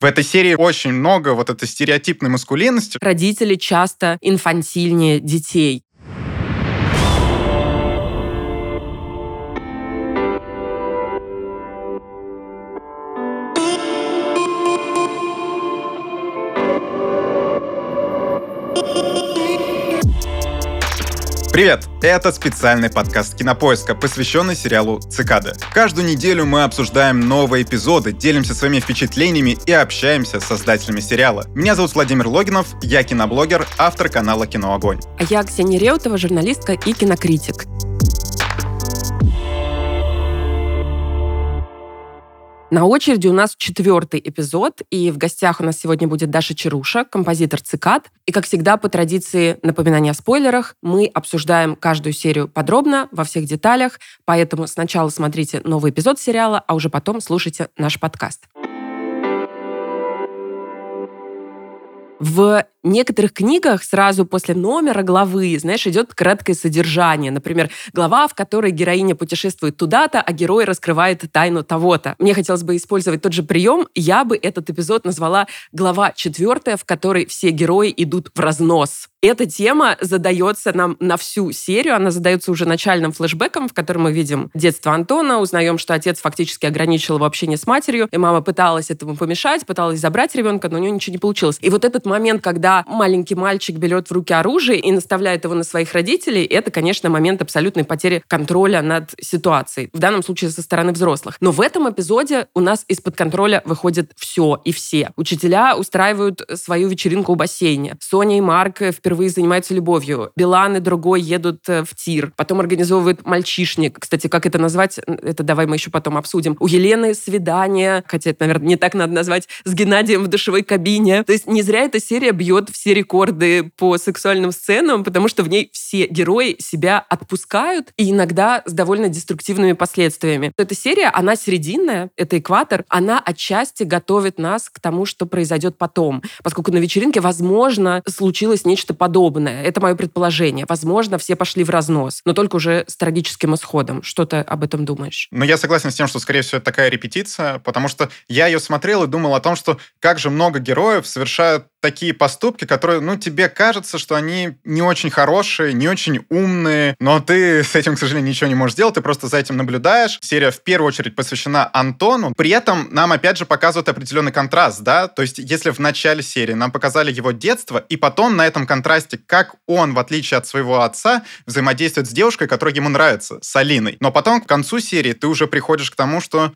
В этой серии очень много вот этой стереотипной маскулинности. Родители часто инфантильнее детей. Привет! Это специальный подкаст Кинопоиска, посвященный сериалу «Цикады». Каждую неделю мы обсуждаем новые эпизоды, делимся своими впечатлениями и общаемся с создателями сериала. Меня зовут Владимир Логинов, я киноблогер, автор канала «Кино Огонь». А я Ксения Реутова, журналистка и кинокритик. На очереди у нас 4-й эпизод, и в гостях у нас сегодня будет Даша Чаруша, композитор «Цикад». И, как всегда, по традиции напоминания о спойлерах, мы обсуждаем каждую серию подробно, во всех деталях, поэтому сначала смотрите новый эпизод сериала, а уже потом слушайте наш подкаст. В некоторых книгах сразу после номера главы, знаешь, идет краткое содержание. Например, глава, в которой героиня путешествует туда-то, а герой раскрывает тайну того-то. Мне хотелось бы использовать тот же прием. Я бы этот эпизод назвала «Глава 4», в которой все герои идут в разнос. Эта тема задается нам на всю серию. Она задается уже начальным флешбэком, в котором мы видим детство Антона, узнаем, что отец фактически ограничил его общение с матерью, и мама пыталась этому помешать, пыталась забрать ребенка, но у нее ничего не получилось. И вот этот момент, когда маленький мальчик берет в руки оружие и наставляет его на своих родителей, это, конечно, момент абсолютной потери контроля над ситуацией. В данном случае со стороны взрослых. Но в этом эпизоде у нас из-под контроля выходит все и все. Учителя устраивают свою вечеринку у бассейна. Соня и Марк впервые занимаются любовью. Билан и другой едут в тир. Потом организовывают мальчишник. Кстати, как это назвать? Это давай мы еще потом обсудим. У Елены свидание, хотя это, наверное, не так надо назвать, с Геннадием в душевой кабине. То есть не зря эта серия бьет все рекорды по сексуальным сценам, потому что в ней все герои себя отпускают и иногда с довольно деструктивными последствиями. Эта серия, она серединная, это экватор, она отчасти готовит нас к тому, что произойдет потом. Поскольку на вечеринке, возможно, случилось нечто подобное. Это мое предположение. Возможно, все пошли в разнос, но только уже с трагическим исходом. Что ты об этом думаешь? Но я согласен с тем, что, скорее всего, это такая репетиция, потому что я ее смотрел и думал о том, что как же много героев совершают такие поступки, которые, тебе кажется, что они не очень хорошие, не очень умные, но ты с этим, к сожалению, ничего не можешь сделать, ты просто за этим наблюдаешь. Серия в первую очередь посвящена Антону. При этом нам, опять же, показывают определенный контраст, да? То есть, если в начале серии нам показали его детство, и потом на этом контрасте, как он, в отличие от своего отца, взаимодействует с девушкой, которая ему нравится, с Алиной. Но потом, к концу серии, ты уже приходишь к тому, что,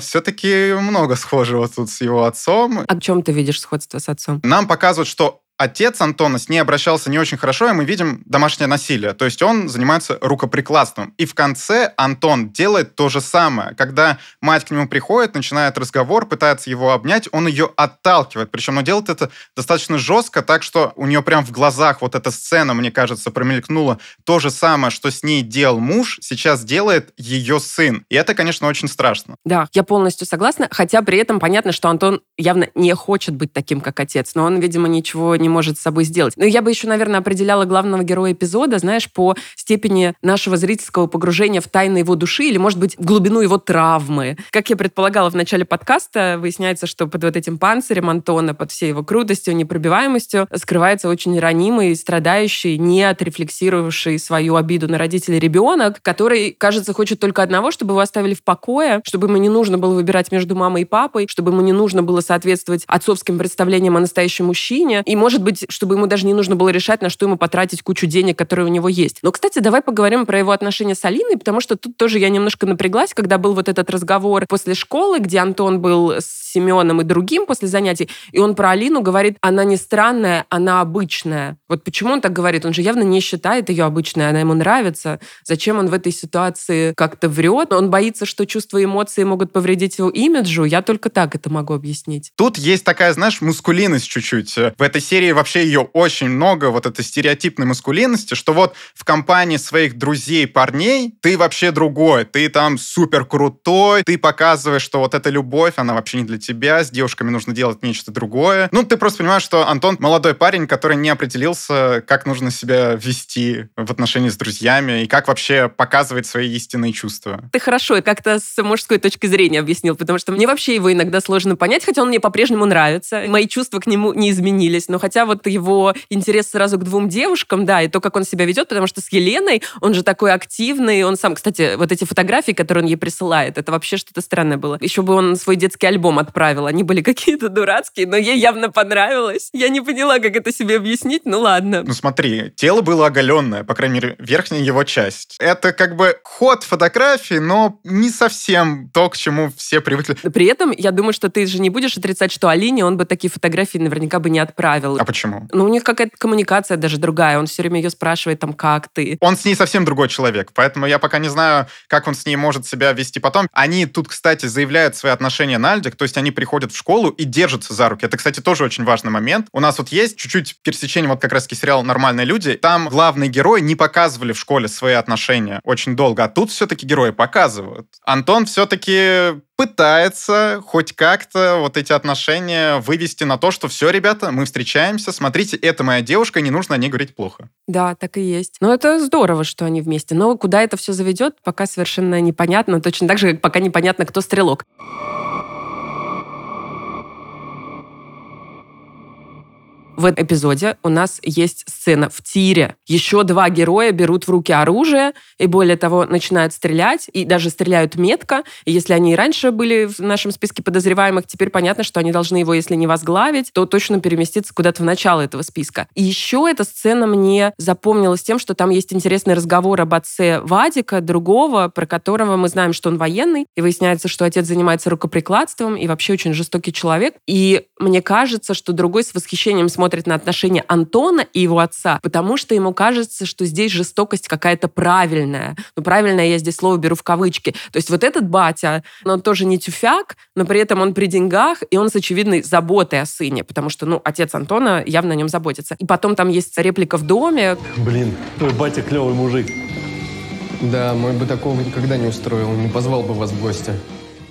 все-таки много схожего тут с его отцом. А в чем ты видишь сходство с отцом? Нам показывают, что отец Антона с ней обращался не очень хорошо, и мы видим домашнее насилие. То есть он занимается рукоприкладством. И в конце Антон делает то же самое. Когда мать к нему приходит, начинает разговор, пытается его обнять, он ее отталкивает. Причем он делает это достаточно жестко, так что у нее прям в глазах вот эта сцена, мне кажется, промелькнула. То же самое, что с ней делал муж, сейчас делает ее сын. И это, конечно, очень страшно. Да, я полностью согласна, хотя при этом понятно, что Антон явно не хочет быть таким, как отец. Но он, видимо, ничего не может с собой сделать. Но я бы еще, наверное, определяла главного героя эпизода, знаешь, по степени нашего зрительского погружения в тайны его души или, может быть, в глубину его травмы. Как я предполагала в начале подкаста, выясняется, что под вот этим панцирем Антона, под всей его крутостью, непробиваемостью скрывается очень ранимый, страдающий, не отрефлексировавший свою обиду на родителей ребенок, который, кажется, хочет только одного, чтобы его оставили в покое, чтобы ему не нужно было выбирать между мамой и папой, чтобы ему не нужно было соответствовать отцовским представлениям о настоящем мужчине. И, может быть, чтобы ему даже не нужно было решать, на что ему потратить кучу денег, которые у него есть. Но, кстати, давай поговорим про его отношения с Алиной, потому что тут тоже я немножко напряглась, когда был вот этот разговор после школы, где Антон был с Семёном и другим после занятий, и он про Алину говорит, она не странная, она обычная. Вот почему он так говорит? Он же явно не считает ее обычной, она ему нравится. Зачем он в этой ситуации как-то врет? Он боится, что чувства и эмоции могут повредить его имиджу. Я только так это могу объяснить. Тут есть такая, знаешь, мускулинность чуть-чуть. В этой серии вообще ее очень много, вот этой стереотипной маскулинности, что вот в компании своих друзей-парней ты вообще другой, ты там супер крутой, ты показываешь, что вот эта любовь, она вообще не для тебя, с девушками нужно делать нечто другое. Ну, ты просто понимаешь, что Антон молодой парень, который не определился, как нужно себя вести в отношении с друзьями и как вообще показывать свои истинные чувства. Ты хорошо и как-то с мужской точки зрения объяснил, потому что мне вообще его иногда сложно понять, хотя он мне по-прежнему нравится. Мои чувства к нему не изменились, но хотя вот его интерес сразу к двум девушкам, да, и то, как он себя ведет, потому что с Еленой он же такой активный, он сам, кстати, вот эти фотографии, которые он ей присылает, это вообще что-то странное было. Еще бы он свой детский альбом отправил, они были какие-то дурацкие, но ей явно понравилось. Я не поняла, как это себе объяснить, ну ладно. Ну смотри, тело было оголенное, по крайней мере, верхняя его часть. Это как бы ход фотографии, но не совсем то, к чему все привыкли. Но при этом, я думаю, что ты же не будешь отрицать, что Алине он бы такие фотографии наверняка бы не отправил. А почему? Ну, у них какая-то коммуникация даже другая, он все время ее спрашивает, там, как ты? Он с ней совсем другой человек, поэтому я пока не знаю, как он с ней может себя вести потом. Они тут, кстати, заявляют свои отношения на льдах, то есть они приходят в школу и держатся за руки. Это, кстати, тоже очень важный момент. У нас вот есть чуть-чуть пересечение, вот как раз сериал «Нормальные люди». Там главные герои не показывали в школе свои отношения очень долго, а тут все-таки герои показывают. Антон все-таки пытается хоть как-то вот эти отношения вывести на то, что все, ребята, мы встречаемся, смотрите, это моя девушка, не нужно о ней говорить плохо. Да, так и есть. Но это здорово, что они вместе. Но куда это все заведет, пока совершенно непонятно. Точно так же, как пока непонятно, кто стрелок. В этом эпизоде у нас есть сцена в тире. Еще два героя берут в руки оружие и, более того, начинают стрелять, и даже стреляют метко. И если они и раньше были в нашем списке подозреваемых, теперь понятно, что они должны его, если не возглавить, то точно переместиться куда-то в начало этого списка. И еще эта сцена мне запомнилась тем, что там есть интересный разговор об отце Вадика, другого, про которого мы знаем, что он военный, и выясняется, что отец занимается рукоприкладством и вообще очень жестокий человек. И мне кажется, что другой с восхищением смотрит на отношения Антона и его отца, потому что ему кажется, что здесь жестокость какая-то правильная. Ну, правильное я здесь слово беру в кавычки. То есть вот этот батя, он тоже не тюфяк, но при этом он при деньгах, и он с очевидной заботой о сыне, потому что, ну, отец Антона явно о нем заботится. И потом там есть реплика в доме. Блин, твой батя клевый мужик. Да, мой бы такого никогда не устроил, не позвал бы вас в гости.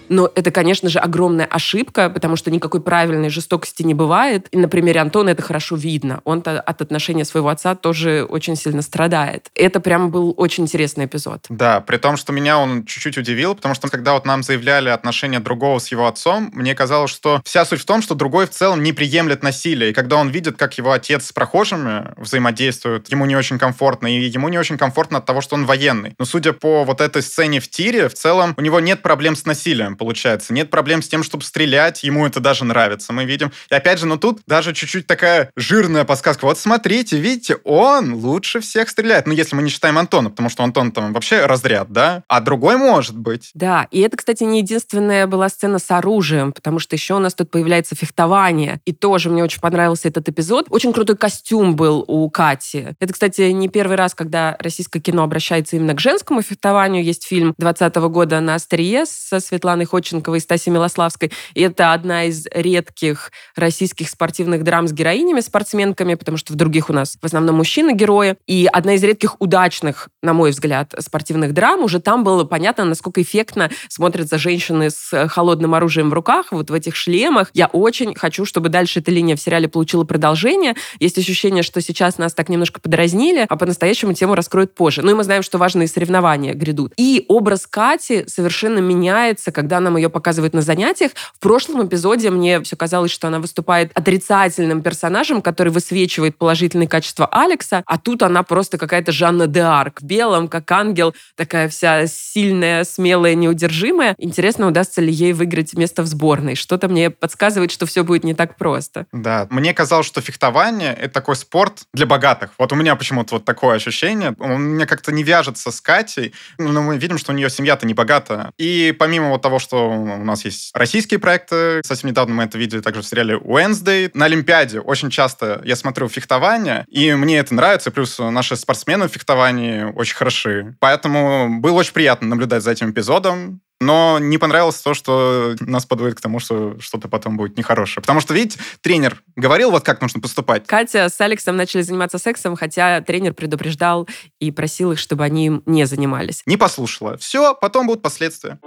Но это, конечно же, огромная ошибка, потому что никакой правильной жестокости не бывает. И на примере Антона это хорошо видно. Он-то от отношения своего отца тоже очень сильно страдает. Это прям был очень интересный эпизод. Да, при том, что меня он чуть-чуть удивил, потому что когда вот нам заявляли отношения другого с его отцом, мне казалось, что вся суть в том, что другой в целом не приемлет насилие. И когда он видит, как его отец с прохожими взаимодействует, ему не очень комфортно. И ему не очень комфортно от того, что он военный. Но судя по вот этой сцене в тире, в целом у него нет проблем с насилием. Получается. Нет проблем с тем, чтобы стрелять. Ему это даже нравится. Мы видим. И опять же, ну тут даже чуть-чуть такая жирная подсказка. Вот смотрите, видите, он лучше всех стреляет. Ну, если мы не считаем Антона, потому что Антон там вообще разряд, да? А другой может быть. Да, и это, кстати, не единственная была сцена с оружием, потому что еще у нас тут появляется фехтование. И тоже мне очень понравился этот эпизод. Очень крутой костюм был у Кати. Это, кстати, не первый раз, когда российское кино обращается именно к женскому фехтованию. Есть фильм 2020 года «На острие» со Светланой Ходченковой и Стаси Милославской. И это одна из редких российских спортивных драм с героинями, спортсменками, потому что в других у нас в основном мужчины-герои. И одна из редких удачных, на мой взгляд, спортивных драм. Уже там было понятно, насколько эффектно смотрятся женщины с холодным оружием в руках, вот в этих шлемах. Я очень хочу, чтобы дальше эта линия в сериале получила продолжение. Есть ощущение, что сейчас нас так немножко подразнили, а по-настоящему тему раскроют позже. Ну и мы знаем, что важные соревнования грядут. И образ Кати совершенно меняется, когда нам ее показывают на занятиях. В прошлом эпизоде мне все казалось, что она выступает отрицательным персонажем, который высвечивает положительные качества Алекса, а тут она просто какая-то Жанна д'Арк, в белом, как ангел, такая вся сильная, смелая, неудержимая. Интересно, удастся ли ей выиграть место в сборной. Что-то мне подсказывает, что все будет не так просто. Да, мне казалось, что фехтование — это такой спорт для богатых. Вот у меня почему-то вот такое ощущение. У меня как-то не вяжется с Катей, но мы видим, что у нее семья-то не богатая. И помимо вот того, что у нас есть российские проекты. Совсем недавно мы это видели также в сериале «Уэнсдэй». На Олимпиаде очень часто я смотрю фехтование, и мне это нравится. Плюс наши спортсмены в фехтовании очень хороши. Поэтому было очень приятно наблюдать за этим эпизодом. Но не понравилось то, что нас подводит к тому, что что-то потом будет нехорошее. Потому что, видите, тренер говорил, вот как нужно поступать. Катя с Алексом начали заниматься сексом, хотя тренер предупреждал и просил их, чтобы они им не занимались. Не послушала. Все, потом будут последствия.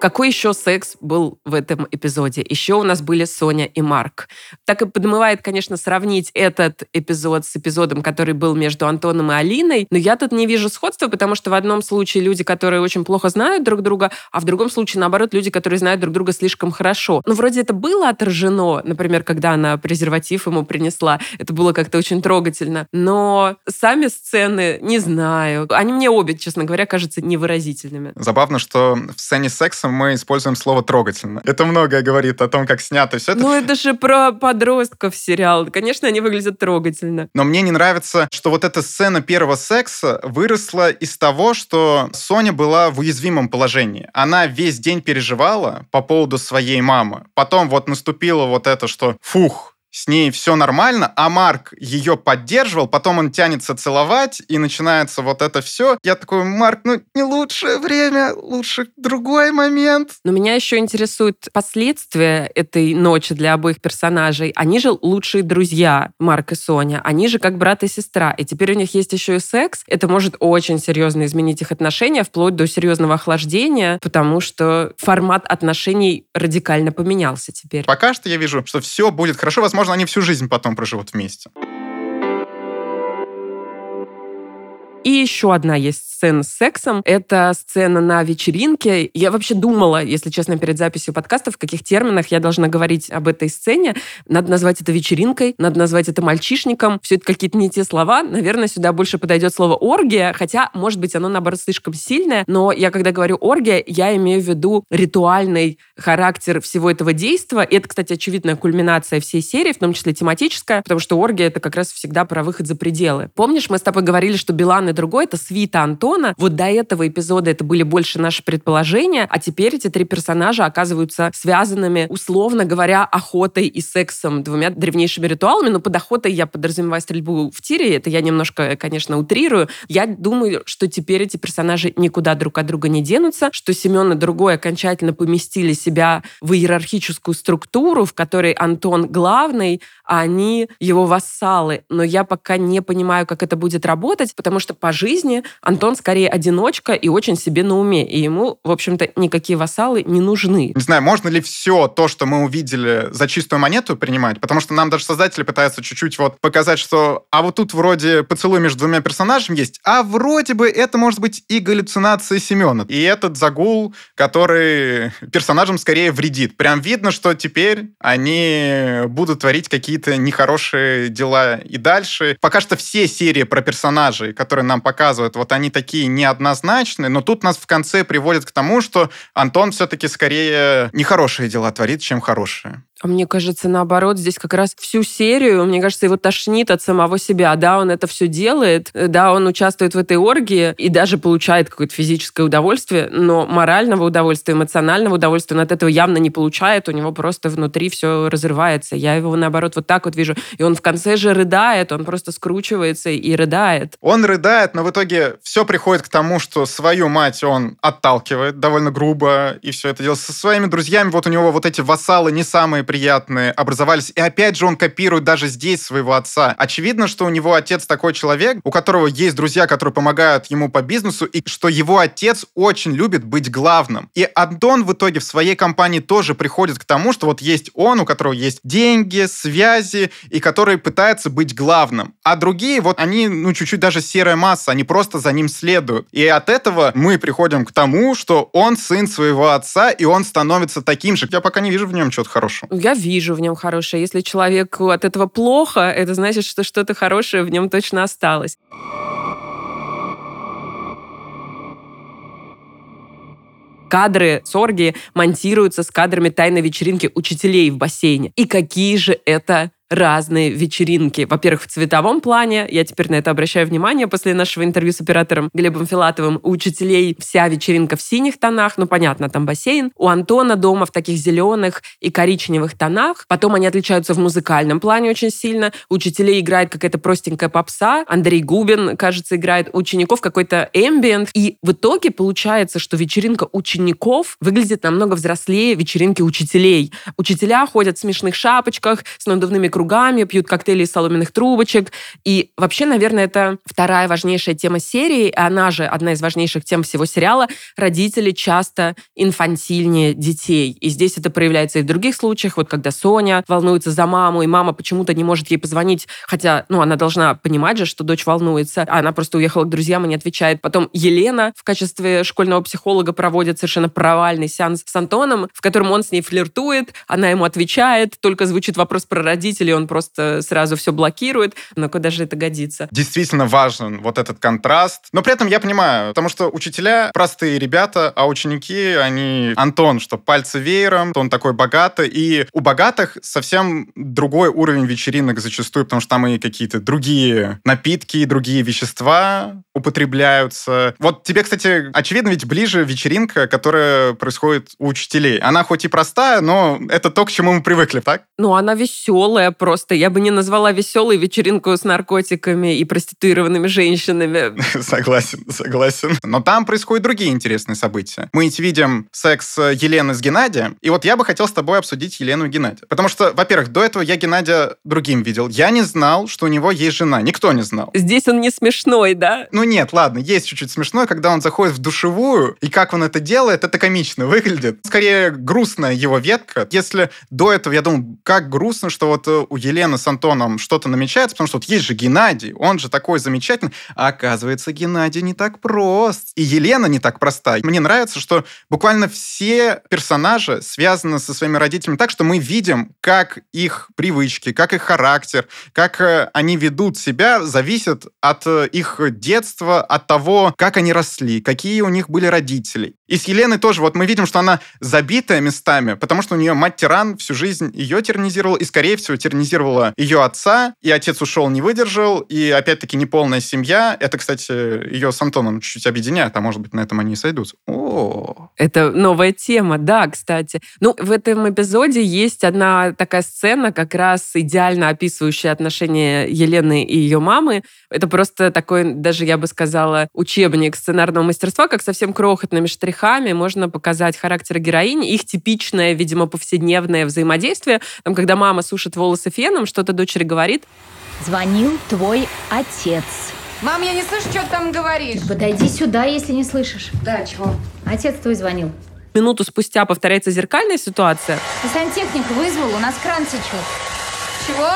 Какой еще секс был в этом эпизоде? Еще у нас были Соня и Марк. Так и подмывает, конечно, сравнить этот эпизод с эпизодом, который был между Антоном и Алиной, но я тут не вижу сходства, потому что в одном случае люди, которые очень плохо знают друг друга, а в другом случае, наоборот, люди, которые знают друг друга слишком хорошо. Ну, вроде это было отражено, например, когда она презерватив ему принесла, это было как-то очень трогательно, но сами сцены, не знаю, они мне обе, честно говоря, кажутся невыразительными. Забавно, что в сцене секса мы используем слово «трогательно». Это многое говорит о том, как снято все это. Ну, это же про подростков сериал. Конечно, они выглядят трогательно. Но мне не нравится, что вот эта сцена первого секса выросла из того, что Соня была в уязвимом положении. Она весь день переживала по поводу своей мамы. Потом вот наступило вот это, что «фух». С ней все нормально, а Марк ее поддерживал, потом он тянется целовать, и начинается вот это все. Я такой, Марк, ну не лучшее время, лучше другой момент. Но меня еще интересуют последствия этой ночи для обоих персонажей. Они же лучшие друзья, Марк и Соня. Они же как брат и сестра. И теперь у них есть еще и секс. Это может очень серьезно изменить их отношения, вплоть до серьезного охлаждения, потому что формат отношений радикально поменялся теперь. Пока что я вижу, что все будет хорошо. Возможно, они всю жизнь потом проживут вместе. И еще одна есть сцена с сексом. Это сцена на вечеринке. Я вообще думала, если честно, перед записью подкаста, в каких терминах я должна говорить об этой сцене. Надо назвать это вечеринкой, надо назвать это мальчишником. Все это какие-то не те слова. Наверное, сюда больше подойдет слово «оргия», хотя, может быть, оно, наоборот, слишком сильное. Но я, когда говорю «оргия», я имею в виду ритуальный характер всего этого действа. И это, кстати, очевидная кульминация всей серии, в том числе тематическая, потому что оргия — это как раз всегда про выход за пределы. Помнишь, мы с тобой говорили, что Билан и другой — это свита Антона. Вот до этого эпизода это были больше наши предположения, а теперь эти три персонажа оказываются связанными, условно говоря, охотой и сексом, двумя древнейшими ритуалами. Но под охотой я подразумеваю стрельбу в тире, это я немножко, конечно, утрирую. Я думаю, что теперь эти персонажи никуда друг от друга не денутся, что Семён и другой окончательно поместили себя в иерархическую структуру, в которой Антон главный, а они его вассалы. Но я пока не понимаю, как это будет работать, потому что по жизни Антон скорее одиночка и очень себе на уме. И ему, в общем-то, никакие вассалы не нужны. Не знаю, можно ли все то, что мы увидели, за чистую монету принимать? Потому что нам даже создатели пытаются чуть-чуть вот показать, что а вот тут вроде поцелуй между двумя персонажами есть, а вроде бы это может быть и галлюцинация Семёна. И этот загул, который персонажам скорее вредит. Прям видно, что теперь они будут творить какие-то нехорошие дела и дальше. Пока что все серии про персонажей, которые нам показывают, вот они такие неоднозначные, но тут нас в конце приводят к тому, что Антон все-таки скорее нехорошие дела творит, чем хорошие. А мне кажется, наоборот, здесь как раз всю серию, мне кажется, его тошнит от самого себя. Да, он это все делает, да, он участвует в этой оргии и даже получает какое-то физическое удовольствие, но морального удовольствия, эмоционального удовольствия он от этого явно не получает, у него просто внутри все разрывается. Я его, наоборот, вот так вот вижу. И он в конце же рыдает, он просто скручивается и рыдает. Он рыдает, но в итоге все приходит к тому, что свою мать он отталкивает довольно грубо, и все это делает со своими друзьями. Вот у него вот эти вассалы не самые приятные образовались. И опять же он копирует даже здесь своего отца. Очевидно, что у него отец такой человек, у которого есть друзья, которые помогают ему по бизнесу, и что его отец очень любит быть главным. И Антон в итоге в своей компании тоже приходит к тому, что вот есть он, у которого есть деньги, связи, и который пытается быть главным. А другие, вот они, ну, чуть-чуть даже серая масса, они просто за ним следуют. И от этого мы приходим к тому, что он сын своего отца, и он становится таким же. Я пока не вижу в нем чего-то хорошего. Я вижу в нем хорошее. Если человеку от этого плохо, это значит, что что-то хорошее в нем точно осталось. Кадры с оргии монтируются с кадрами тайной вечеринки учителей в бассейне. И какие же это разные вечеринки. Во-первых, в цветовом плане, я теперь на это обращаю внимание после нашего интервью с оператором Глебом Филатовым, у учителей вся вечеринка в синих тонах, ну, понятно, там бассейн. У Антона дома в таких зеленых и коричневых тонах. Потом они отличаются в музыкальном плане очень сильно. У учителей играет какая-то простенькая попса. Андрей Губин, кажется, играет. У учеников какой-то эмбиент. И в итоге получается, что вечеринка учеников выглядит намного взрослее вечеринки учителей. Учителя ходят в смешных шапочках, с надувными кружками, кругами, пьют коктейли из соломенных трубочек. И вообще, наверное, это вторая важнейшая тема серии, она же одна из важнейших тем всего сериала. Родители часто инфантильнее детей. И здесь это проявляется и в других случаях, вот когда Соня волнуется за маму, и мама почему-то не может ей позвонить, хотя, она должна понимать же, что дочь волнуется. А она просто уехала к друзьям и не отвечает. Потом Елена в качестве школьного психолога проводит совершенно провальный сеанс с Антоном, в котором он с ней флиртует, она ему отвечает, только звучит вопрос про родителей, он просто сразу все блокирует. Но куда же это годится? Действительно важен вот этот контраст. Но при этом я понимаю, потому что учителя простые ребята, а ученики, они... Антон, что пальцы веером, то он такой богатый. И у богатых совсем другой уровень вечеринок зачастую, потому что там и какие-то другие напитки, другие вещества употребляются. Вот тебе, кстати, очевидно, ведь ближе вечеринка, которая происходит у учителей. Она хоть и простая, но это то, к чему мы привыкли, так? Она веселая просто. Я бы не назвала веселой вечеринку с наркотиками и проституированными женщинами. Согласен. Но там происходят другие интересные события. Мы ведь видим секс Елены с Геннадием, и вот я бы хотел с тобой обсудить Елену и Геннадия. Потому что, во-первых, до этого я Геннадия другим видел. Я не знал, что у него есть жена. Никто не знал. Здесь он не смешной, да? Нет, ладно, есть чуть-чуть смешное, когда он заходит в душевую, и как он это делает, это комично выглядит. Скорее, грустная его ветка. Если до этого я думал, как грустно, что вот у Елены с Антоном что-то намечается, потому что вот есть же Геннадий, он же такой замечательный. А оказывается, Геннадий не так прост. И Елена не так проста. Мне нравится, что буквально все персонажи связаны со своими родителями так, что мы видим, как их привычки, как их характер, как они ведут себя, зависит от их детства, от того, как они росли, какие у них были родители. И с Еленой тоже. Вот мы видим, что она забитая местами, потому что у нее мать-тиран всю жизнь ее тиранизировала, и, скорее всего, тиранизировала ее отца, и отец ушел, не выдержал, и, опять-таки, неполная семья. Это, кстати, ее с Антоном чуть-чуть объединяет, а может быть, на этом они и сойдутся. О-о-о. Это новая тема, да, кстати. В этом эпизоде есть одна такая сцена, как раз идеально описывающая отношения Елены и ее мамы. Это просто такой, даже я бы сказала, учебник сценарного мастерства, как совсем крохотными штрихами можно показать характер героини, их типичное, видимо, повседневное взаимодействие. Там, когда мама сушит волосы феном, что-то дочери говорит. Звонил твой отец. Мам, я не слышу, что ты там говоришь. Подойди сюда, если не слышишь. Да, чего? Отец твой звонил. Минуту спустя повторяется зеркальная ситуация. Ты сантехник вызвал, у нас кран течет. Чего?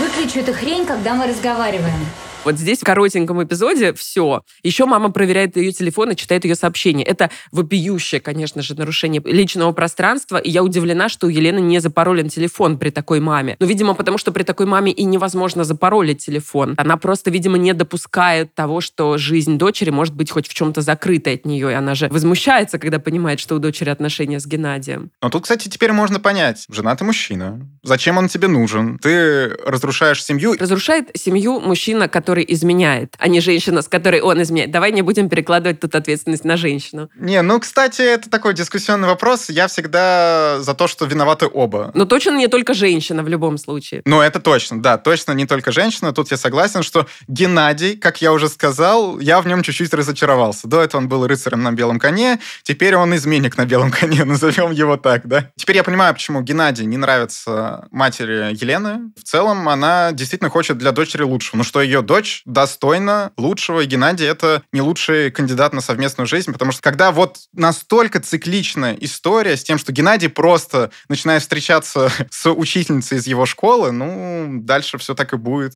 Выключу эту хрень, когда мы разговариваем. Вот здесь в коротеньком эпизоде все. Еще мама проверяет ее телефон и читает ее сообщения. Это вопиющее, конечно же, нарушение личного пространства. И я удивлена, что у Елены не запаролен телефон при такой маме. Видимо, потому что при такой маме и невозможно запаролить телефон. Она просто, видимо, не допускает того, что жизнь дочери может быть хоть в чем-то закрытой от нее. И она же возмущается, когда понимает, что у дочери отношения с Геннадием. Но тут, кстати, теперь можно понять. Женатый мужчина. Зачем он тебе нужен? Ты разрушаешь семью. Разрушает семью мужчина, который изменяет, а не женщина, с которой он изменяет. Давай не будем перекладывать тут ответственность на женщину. Кстати, это такой дискуссионный вопрос. Я всегда за то, что виноваты оба. Точно не только женщина в любом случае. Это точно, да. Точно не только женщина. Тут я согласен, что Геннадий, как я уже сказал, я в нем чуть-чуть разочаровался. До этого он был рыцарем на белом коне, теперь он изменник на белом коне, назовем его так, да. Теперь я понимаю, почему Геннадий не нравится матери Елены. В целом, она действительно хочет для дочери лучшего. Что ее дочь достойна лучшего, и Геннадий — это не лучший кандидат на совместную жизнь, потому что когда вот настолько цикличная история с тем, что Геннадий просто начинает встречаться с учительницей из его школы, дальше все так и будет.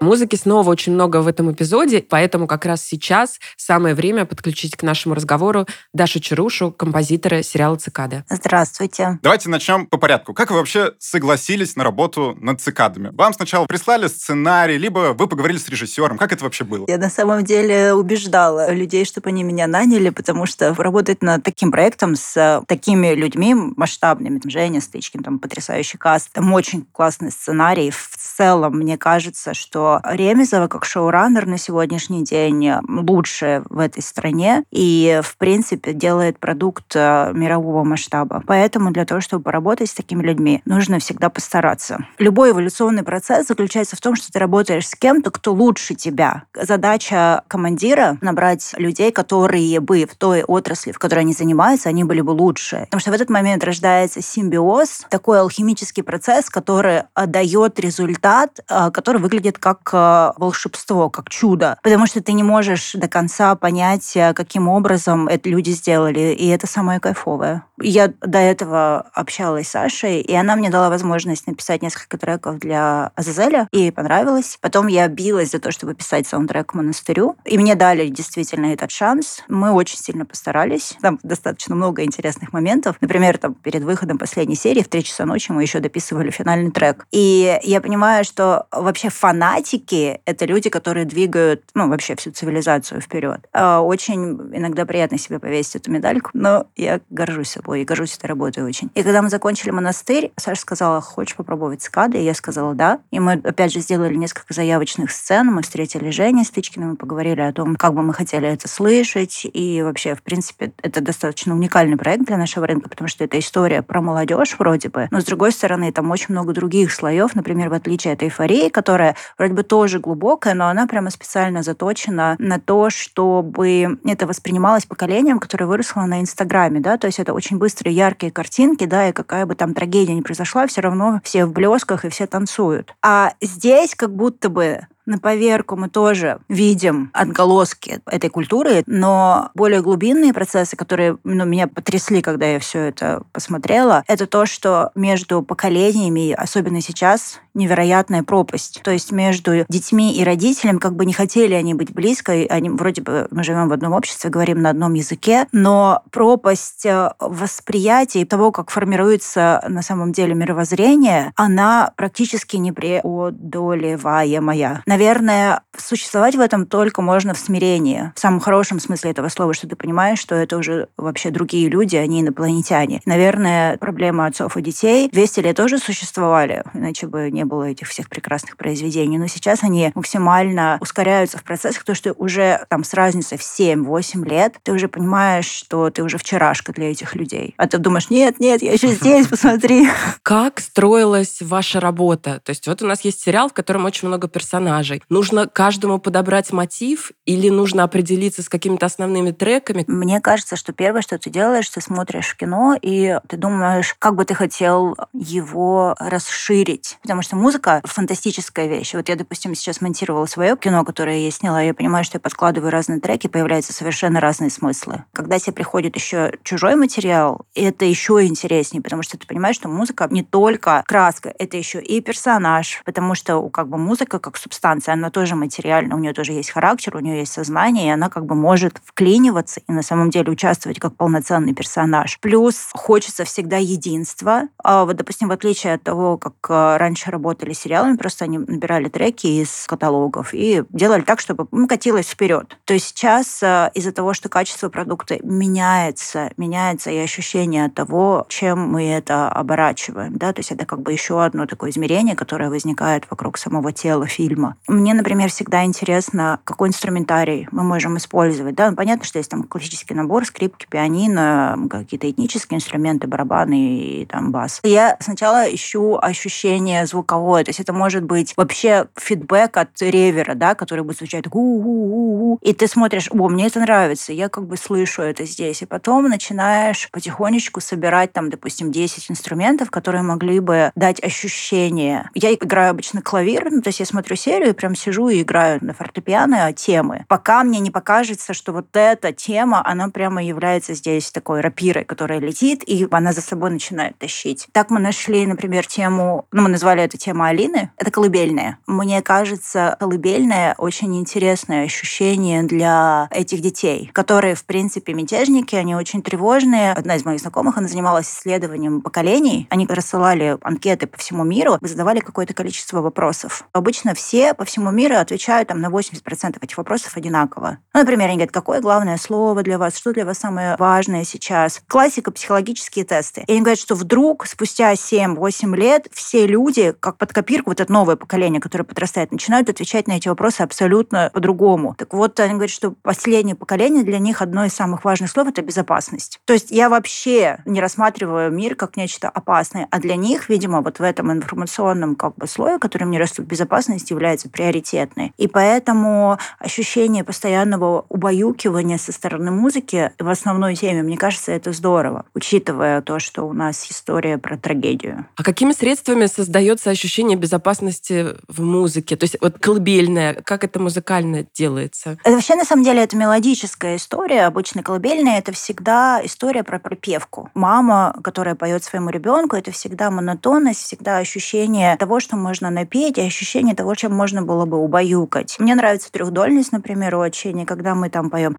Музыки снова очень много в этом эпизоде, поэтому как раз сейчас самое время подключить к нашему разговору Дашу Чарушу, композитора сериала «Цикады». Здравствуйте. Давайте начнем по порядку. Как вы вообще согласились на работу над «Цикадами»? Вам сначала прислали сценарий, либо вы поговорили с режиссером. Как это вообще было? Я на самом деле убеждала людей, чтобы они меня наняли, потому что работать над таким проектом с такими людьми масштабными, Женя Стычкин, потрясающий каст, там очень классный сценарий. В целом, мне кажется, что что Ремезова как шоураннер на сегодняшний день лучшая в этой стране и, в принципе, делает продукт мирового масштаба. Поэтому для того, чтобы поработать с такими людьми, нужно всегда постараться. Любой эволюционный процесс заключается в том, что ты работаешь с кем-то, кто лучше тебя. Задача командира — набрать людей, которые бы в той отрасли, в которой они занимаются, они были бы лучше. Потому что в этот момент рождается симбиоз, такой алхимический процесс, который дает результат, который выглядит как волшебство, как чудо. Потому что ты не можешь до конца понять, каким образом это люди сделали. И это самое кайфовое. Я до этого общалась с Сашей, и она мне дала возможность написать несколько треков для Азазеля, и ей понравилось. Потом я билась за то, чтобы писать саундтрек к «Монастырю». И мне дали действительно этот шанс. Мы очень сильно постарались. Там достаточно много интересных моментов. Например, там, перед выходом последней серии в 3 часа ночи мы еще дописывали финальный трек. И я понимаю, что вообще фанатики — это люди, которые двигают, ну, вообще всю цивилизацию вперед. Очень иногда приятно себе повесить эту медальку, но я горжусь собой и горжусь этой работой очень. И когда мы закончили «Монастырь», Саша сказала: «Хочешь попробовать «Цикады»?» И я сказала: «Да». И мы, опять же, сделали несколько заявочных сцен. Мы встретили Женю Стычкина, мы поговорили о том, как бы мы хотели это слышать. И вообще, в принципе, это достаточно уникальный проект для нашего рынка, потому что это история про молодежь вроде бы, но, с другой стороны, там очень много других слоев, например, в отличие от «Эйфории», которая вроде бы тоже глубокая, но она прямо специально заточена на то, чтобы это воспринималось поколением, которое выросло на Инстаграме, да, то есть это очень быстрые, яркие картинки, да, и какая бы там трагедия ни произошла, все равно все в блесках и все танцуют. А здесь как будто бы на поверку мы тоже видим отголоски этой культуры, но более глубинные процессы, которые, ну, меня потрясли, когда я все это посмотрела, это то, что между поколениями, особенно сейчас, невероятная пропасть. То есть между детьми и родителями, как бы не хотели они быть близко, они, вроде бы мы живем в одном обществе, говорим на одном языке, но пропасть восприятия того, как формируется на самом деле мировоззрение, она практически непреодолеваемая. Наверное, существовать в этом только можно в смирении. В самом хорошем смысле этого слова, что ты понимаешь, что это уже вообще другие люди, они инопланетяне. Наверное, проблема отцов и детей 200 лет тоже существовали, иначе бы не было этих всех прекрасных произведений. Но сейчас они максимально ускоряются в процессах, потому что уже там с разницей в 7-8 лет ты уже понимаешь, что ты уже вчерашка для этих людей. А ты думаешь: нет, я еще здесь, посмотри. Как строилась ваша работа? То есть вот у нас есть сериал, в котором очень много персонажей. Нужно каждому подобрать мотив или нужно определиться с какими-то основными треками? Мне кажется, что первое, что ты делаешь, ты смотришь в кино, и ты думаешь, как бы ты хотел его расширить. Потому что музыка — фантастическая вещь. Вот я, допустим, сейчас монтировала свое кино, которое я сняла, и я понимаю, что я подкладываю разные треки, появляются совершенно разные смыслы. Когда тебе приходит еще чужой материал, это еще интереснее, потому что ты понимаешь, что музыка не только краска, это еще и персонаж, потому что как бы музыка как субстанция, она тоже материальна, у нее тоже есть характер, у нее есть сознание, и она как бы может вклиниваться и на самом деле участвовать как полноценный персонаж. Плюс хочется всегда единства. Вот, допустим, в отличие от того, как раньше работали сериалами, просто они набирали треки из каталогов и делали так, чтобы катилось вперед. То есть сейчас из-за того, что качество продукта меняется и ощущение того, чем мы это оборачиваем. Да? То есть это как бы еще одно такое измерение, которое возникает вокруг самого тела фильма. Мне, например, всегда интересно, какой инструментарий мы можем использовать. Да? Ну, понятно, что есть там классический набор, скрипки, пианино, какие-то этнические инструменты, барабаны и там бас. Я сначала ищу ощущение звуковое, то есть это может быть вообще фидбэк от ревера, да, который будет звучать гу-гу-гу-гу, и ты смотришь: о, мне это нравится, я как бы слышу это здесь. И потом начинаешь потихонечку собирать там, допустим, 10 инструментов, которые могли бы дать ощущение. Я играю обычно клавир, ну, то есть я смотрю серию, и прям сижу и играю на фортепиано темы. Пока мне не покажется, что вот эта тема, она прямо является здесь такой рапирой, которая летит, и она за собой начинает тащить. Так мы нашли, например, тему, ну, мы назвали эту тему Алины, это колыбельная. Мне кажется, колыбельная очень интересное ощущение для этих детей, которые, в принципе, мятежники, они очень тревожные. Одна из моих знакомых, она занималась исследованием поколений, они рассылали анкеты по всему миру, задавали какое-то количество вопросов. Обычно все по всему миру отвечают там, на 80% этих вопросов одинаково. Ну, например, они говорят, какое главное слово для вас, что для вас самое важное сейчас. Классика, психологические тесты. И они говорят, что вдруг спустя 7-8 лет все люди, как под копирку, вот это новое поколение, которое подрастает, начинают отвечать на эти вопросы абсолютно по-другому. Так вот, они говорят, что последнее поколение для них одно из самых важных слов – это безопасность. То есть я вообще не рассматриваю мир как нечто опасное, а для них, видимо, вот в этом информационном как бы слое, который мне растут, безопасность является приоритетной. И поэтому ощущение постоянного убаюкивания со стороны музыки в основной теме, мне кажется, это здорово, учитывая то, что у нас история про трагедию. А какими средствами создается ощущение безопасности в музыке? То есть вот колыбельная, как это музыкально делается? Это вообще, на самом деле, это мелодическая история. Обычно колыбельная — это всегда история про припевку. Мама, которая поет своему ребенку, это всегда монотонность, всегда ощущение того, что можно напеть, и ощущение того, чем можно было бы убаюкать. Мне нравится трехдольность, например, очень, когда мы там поем.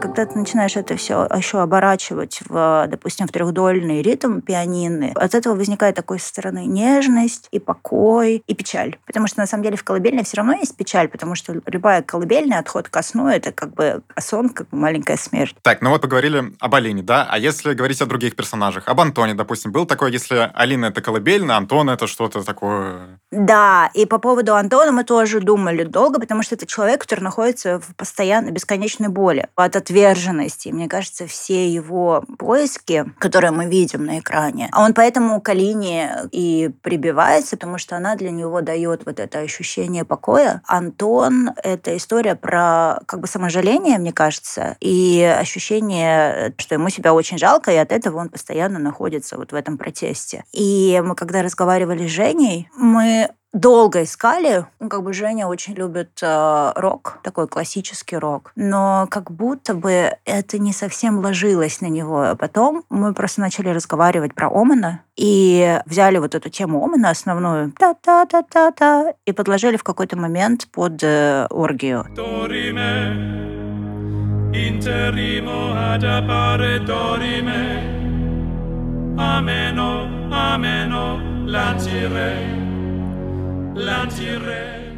Когда ты начинаешь это все еще оборачивать в, допустим, в трехдольный ритм пианины, от этого возникает такой со стороны нежность и покой, и печаль. Потому что, на самом деле, в колыбельной все равно есть печаль, потому что любая колыбельная, отход ко сну, это как бы сон, как бы маленькая смерть. Так, ну вот поговорили об Алине, да? А если говорить о других персонажах? Об Антоне, допустим. Был такой, если Алина — это колыбельная, Антон — это что-то такое... Да, и по поводу Антона мы тоже думали долго, потому что это человек, который находится в постоянной, бесконечной боли. От ответа и, мне кажется, все его поиски, которые мы видим на экране, а он поэтому к Алине и прибивается, потому что она для него дает вот это ощущение покоя. Антон — это история про как бы саможаление, мне кажется, и ощущение, что ему себя очень жалко, и от этого он постоянно находится вот в этом протесте. И мы, когда разговаривали с Женей, мы... долго искали. Как бы Женя очень любит рок, такой классический рок. Но как будто бы это не совсем ложилось на него. Потом мы просто начали разговаривать про Омана и взяли вот эту тему Омана основную та-та-та-та-та и подложили в какой-то момент под оргию.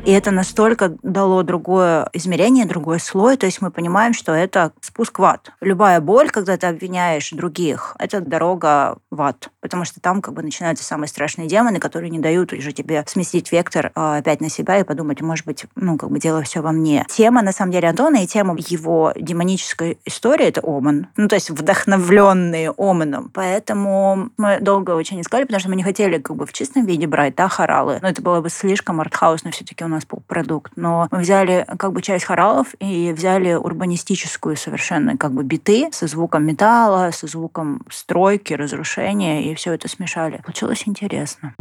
И это настолько дало другое измерение, другой слой. То есть мы понимаем, что это спуск в ад. Любая боль, когда ты обвиняешь других, это дорога в ад. Потому что там как бы начинаются самые страшные демоны, которые не дают уже тебе сместить вектор опять на себя и подумать, может быть, ну, как бы дело все во мне. Тема, на самом деле, Антона и тема его демонической истории — это Омен. Ну, то есть вдохновленные Оменом. Поэтому мы долго очень искали, потому что мы не хотели как бы в чистом виде брать, да, хоралы. Но это было бы слишком артхаусно, все-таки у нас поп-продукт. Но мы взяли как бы часть хоралов и взяли урбанистическую совершенно как бы биты со звуком металла, со звуком стройки, разрушения и все это смешали. Получилось интересно.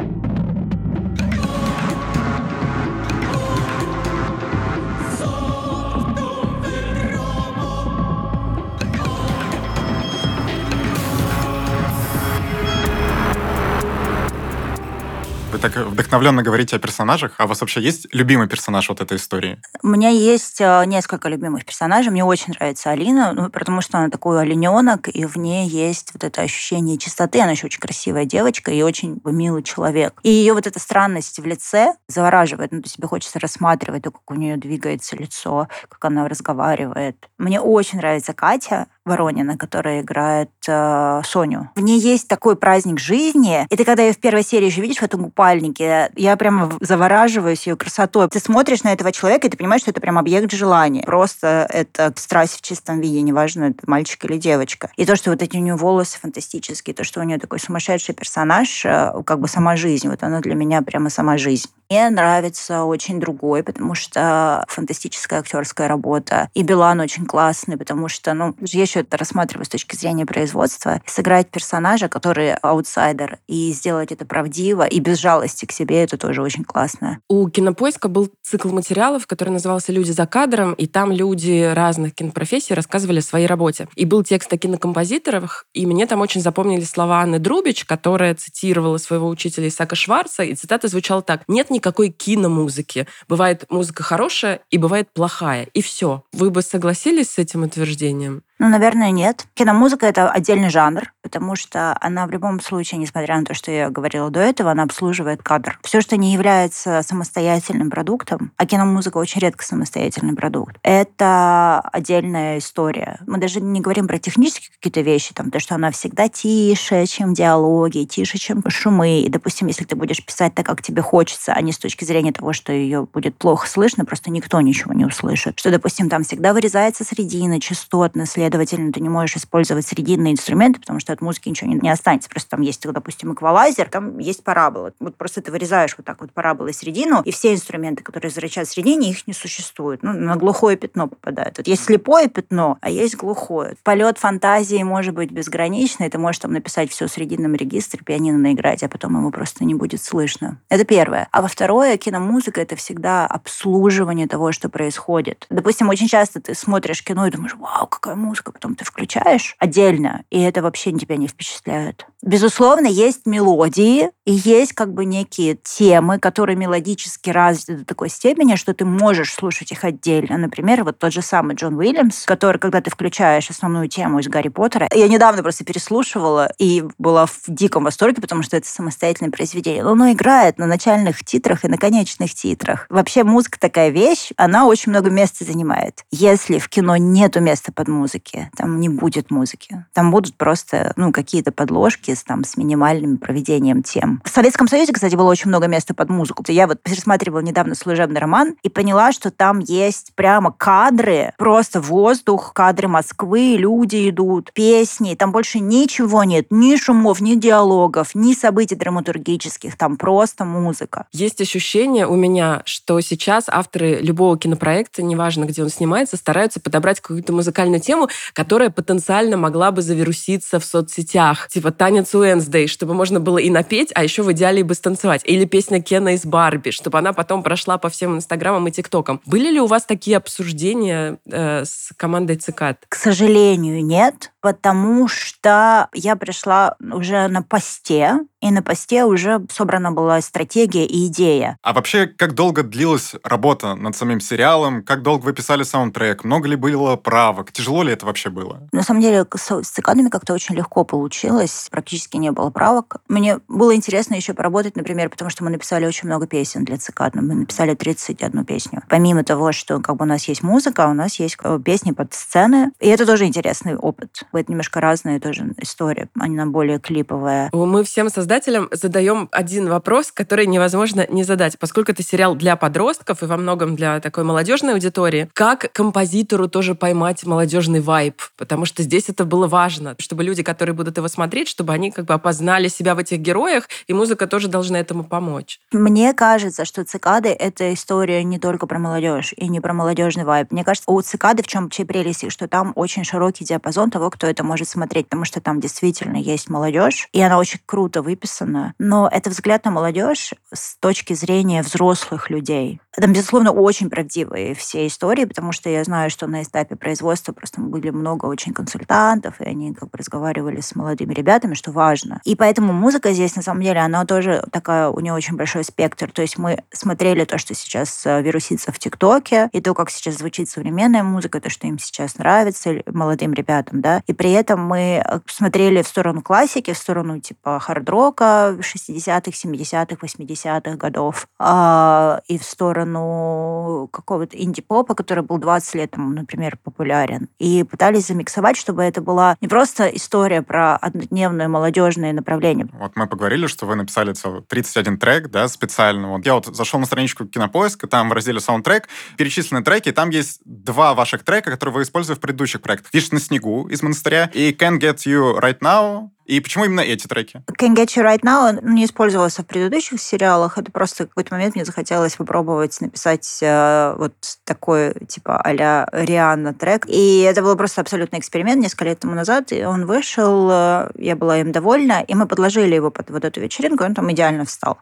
Вы так вдохновленно говорите о персонажах. А у вас вообще есть любимый персонаж вот этой истории? У меня есть несколько любимых персонажей. Мне очень нравится Алина, ну, потому что она такой олененок, и в ней есть вот это ощущение чистоты. Она еще очень красивая девочка и очень милый человек. И ее вот эта странность в лице завораживает. Ну, то есть тебе хочется рассматривать то, как у нее двигается лицо, как она разговаривает. Мне очень нравится Катя Воронина, которая играет Соню. В ней есть такой праздник жизни. И ты, когда ее в первой серии же видишь в этом купальнике, я прямо завораживаюсь ее красотой. Ты смотришь на этого человека, и ты понимаешь, что это прям объект желания. Просто это страсть в чистом виде, неважно, это мальчик или девочка. И то, что вот эти у нее волосы фантастические, то, что у нее такой сумасшедший персонаж, как бы сама жизнь. Вот она для меня прямо сама жизнь. Мне нравится очень другой, потому что фантастическая актерская работа. И Билан очень классный, потому что, я еще это рассматриваю с точки зрения производства. Сыграть персонажа, который аутсайдер, и сделать это правдиво, и без жалости к себе, это тоже очень классно. У Кинопоиска был цикл материалов, который назывался «Люди за кадром», и там люди разных кинопрофессий рассказывали о своей работе. И был текст о кинокомпозиторах, и мне там очень запомнились слова Анны Друбич, которая цитировала своего учителя Исаака Шварца, и цитата звучала так: «Нет никакой киномузыки. Бывает музыка хорошая и бывает плохая». И все. Вы бы согласились с этим утверждением? Наверное, нет. Киномузыка — это отдельный жанр, потому что она в любом случае, несмотря на то, что я говорила до этого, она обслуживает кадр. Все, что не является самостоятельным продуктом, а киномузыка очень редко самостоятельный продукт, это отдельная история. Мы даже не говорим про технические какие-то вещи, то, что она всегда тише, чем диалоги, тише, чем шумы. И, допустим, если ты будешь писать так, как тебе хочется, а не с точки зрения того, что ее будет плохо слышно, просто никто ничего не услышит. Что, допустим, там всегда вырезается средина, частотность, следовательно, ты не можешь использовать срединные инструменты, потому что от музыки ничего не останется. Просто там есть, допустим, эквалайзер, там есть парабола. Вот просто ты вырезаешь вот так вот параболы середину, и все инструменты, которые зрачат в середине, их не существует. На глухое пятно попадают. Вот есть слепое пятно, а есть глухое. Полет фантазии может быть безграничный. Ты можешь там написать все в срединном регистре, пианино наиграть, а потом его просто не будет слышно. Это первое. А во второе, киномузыка — это всегда обслуживание того, что происходит. Допустим, очень часто ты смотришь кино и думаешь: вау, какая музыка. Потом ты включаешь отдельно, и это вообще тебя не впечатляет. Безусловно, есть мелодии и есть некие темы, которые мелодически развиты до такой степени, что ты можешь слушать их отдельно. Например, вот тот же самый Джон Уильямс, который, когда ты включаешь основную тему из «Гарри Поттера», я недавно просто переслушивала и была в диком восторге, потому что это самостоятельное произведение. Но оно играет на начальных титрах и на конечных титрах. Вообще музыка такая вещь, она очень много места занимает. Если в кино нету места под музыку, там не будет музыки. Там будут просто какие-то подложки с минимальным проведением тем. В Советском Союзе, кстати, было очень много места под музыку. Я пересматривала недавно «Служебный роман» и поняла, что там есть прямо кадры, просто воздух, кадры Москвы, люди идут, песни. Там больше ничего нет, ни шумов, ни диалогов, ни событий драматургических. Там просто музыка. Есть ощущение у меня, что сейчас авторы любого кинопроекта, неважно, где он снимается, стараются подобрать какую-то музыкальную тему, которая потенциально могла бы завируситься в соцсетях. Типа «Танец Уэнсдэй», чтобы можно было и напеть, а еще в идеале и бы станцевать. Или песня Кена из «Барби», чтобы она потом прошла по всем инстаграмам и тиктокам. Были ли у вас такие обсуждения с командой «Цикад»? К сожалению, нет, потому что я пришла уже на посте, и на посте уже собрана была стратегия и идея. А вообще, как долго длилась работа над самим сериалом? Как долго вы писали саундтрек? Много ли было правок? Тяжело ли это вообще было? На самом деле, с «Цикадами» как-то очень легко получилось. Практически не было правок. Мне было интересно еще поработать, например, потому что мы написали очень много песен для «Цикад». Мы написали 31 песню. Помимо того, что у нас есть музыка, у нас есть песни под сцены. И это тоже интересный опыт. Это немножко разная тоже история. Она более клиповая. Мы всем создателям задаем один вопрос, который невозможно не задать. Поскольку это сериал для подростков и во многом для такой молодежной аудитории, как композитору тоже поймать молодежный вайб? Потому что здесь это было важно, чтобы люди, которые будут его смотреть, чтобы они опознали себя в этих героях, и музыка тоже должна этому помочь. Мне кажется, что «Цикады» — это история не только про молодежь и не про молодежный вайб. Мне кажется, у «Цикады» в чем прелесть, что там очень широкий диапазон того, кто это может смотреть, потому что там действительно есть молодежь, и она очень круто выписана. Но это взгляд на молодежь с точки зрения взрослых людей. Там, безусловно, очень правдивые все истории, потому что я знаю, что на этапе производства просто были много очень консультантов, и они разговаривали с молодыми ребятами, что важно. И поэтому музыка здесь, на самом деле, она тоже такая, у нее очень большой спектр. То есть мы смотрели то, что сейчас вирусится в ТикТоке, и то, как сейчас звучит современная музыка, то, что им сейчас нравится, молодым ребятам, да. И при этом мы смотрели в сторону классики, в сторону хард-рока 60-х, 70-х, 80-х годов, и в сторону какого-то инди-попа, который был 20 лет, например, популярен. И пытались замиксовать, чтобы это была не просто история про однодневное молодежное направление. Вот мы поговорили, что вы написали 31 трек, да, специально. Вот я зашел на страничку Кинопоиска, там в разделе «Саундтрек» перечислены треки, и там есть два ваших трека, которые вы использовали в предыдущих проектах. «Вишь на снегу» из «Монастыря» и «Can't Get You Right Now» И почему именно эти треки? Can Get You Right Now он не использовался в предыдущих сериалах. Это просто в какой-то момент мне захотелось попробовать написать вот такой, типа, а-ля Рианна трек. И это был просто абсолютный эксперимент несколько лет тому назад. И он вышел, я была им довольна. И мы подложили его под вот эту вечеринку, и он там идеально встал.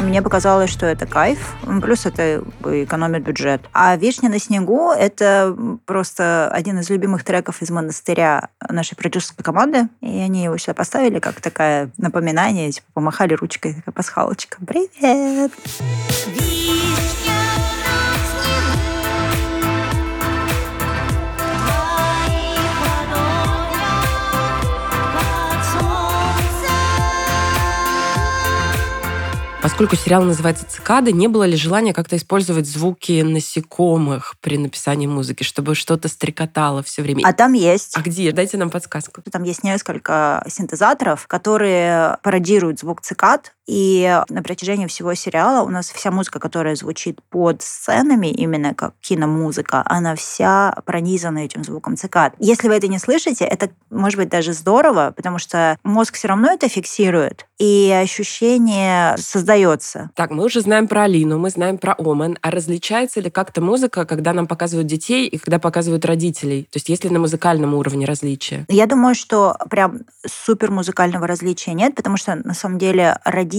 Мне показалось, что это кайф, плюс это экономит бюджет. А «Вишня на снегу» — это просто один из любимых треков из монастыря нашей продюсерской команды, и они его сюда поставили как такое напоминание, типа помахали ручкой, такая пасхалочка. Привет! Поскольку сериал называется «Цикады», не было ли желания как-то использовать звуки насекомых при написании музыки, чтобы что-то стрекотало все время? А там есть. А где? Дайте нам подсказку. Там есть несколько синтезаторов, которые пародируют звук цикад, и на протяжении всего сериала у нас вся музыка, которая звучит под сценами, именно как киномузыка, она вся пронизана этим звуком цикад. Если вы это не слышите, это, может быть, даже здорово, потому что мозг все равно это фиксирует, и ощущение создается. Так, мы уже знаем про Алину, мы знаем про Омен. А различается ли как-то музыка, когда нам показывают детей и когда показывают родителей? То есть есть ли на музыкальном уровне различия? Я думаю, что прям супер музыкального различия нет, потому что, на самом деле, родители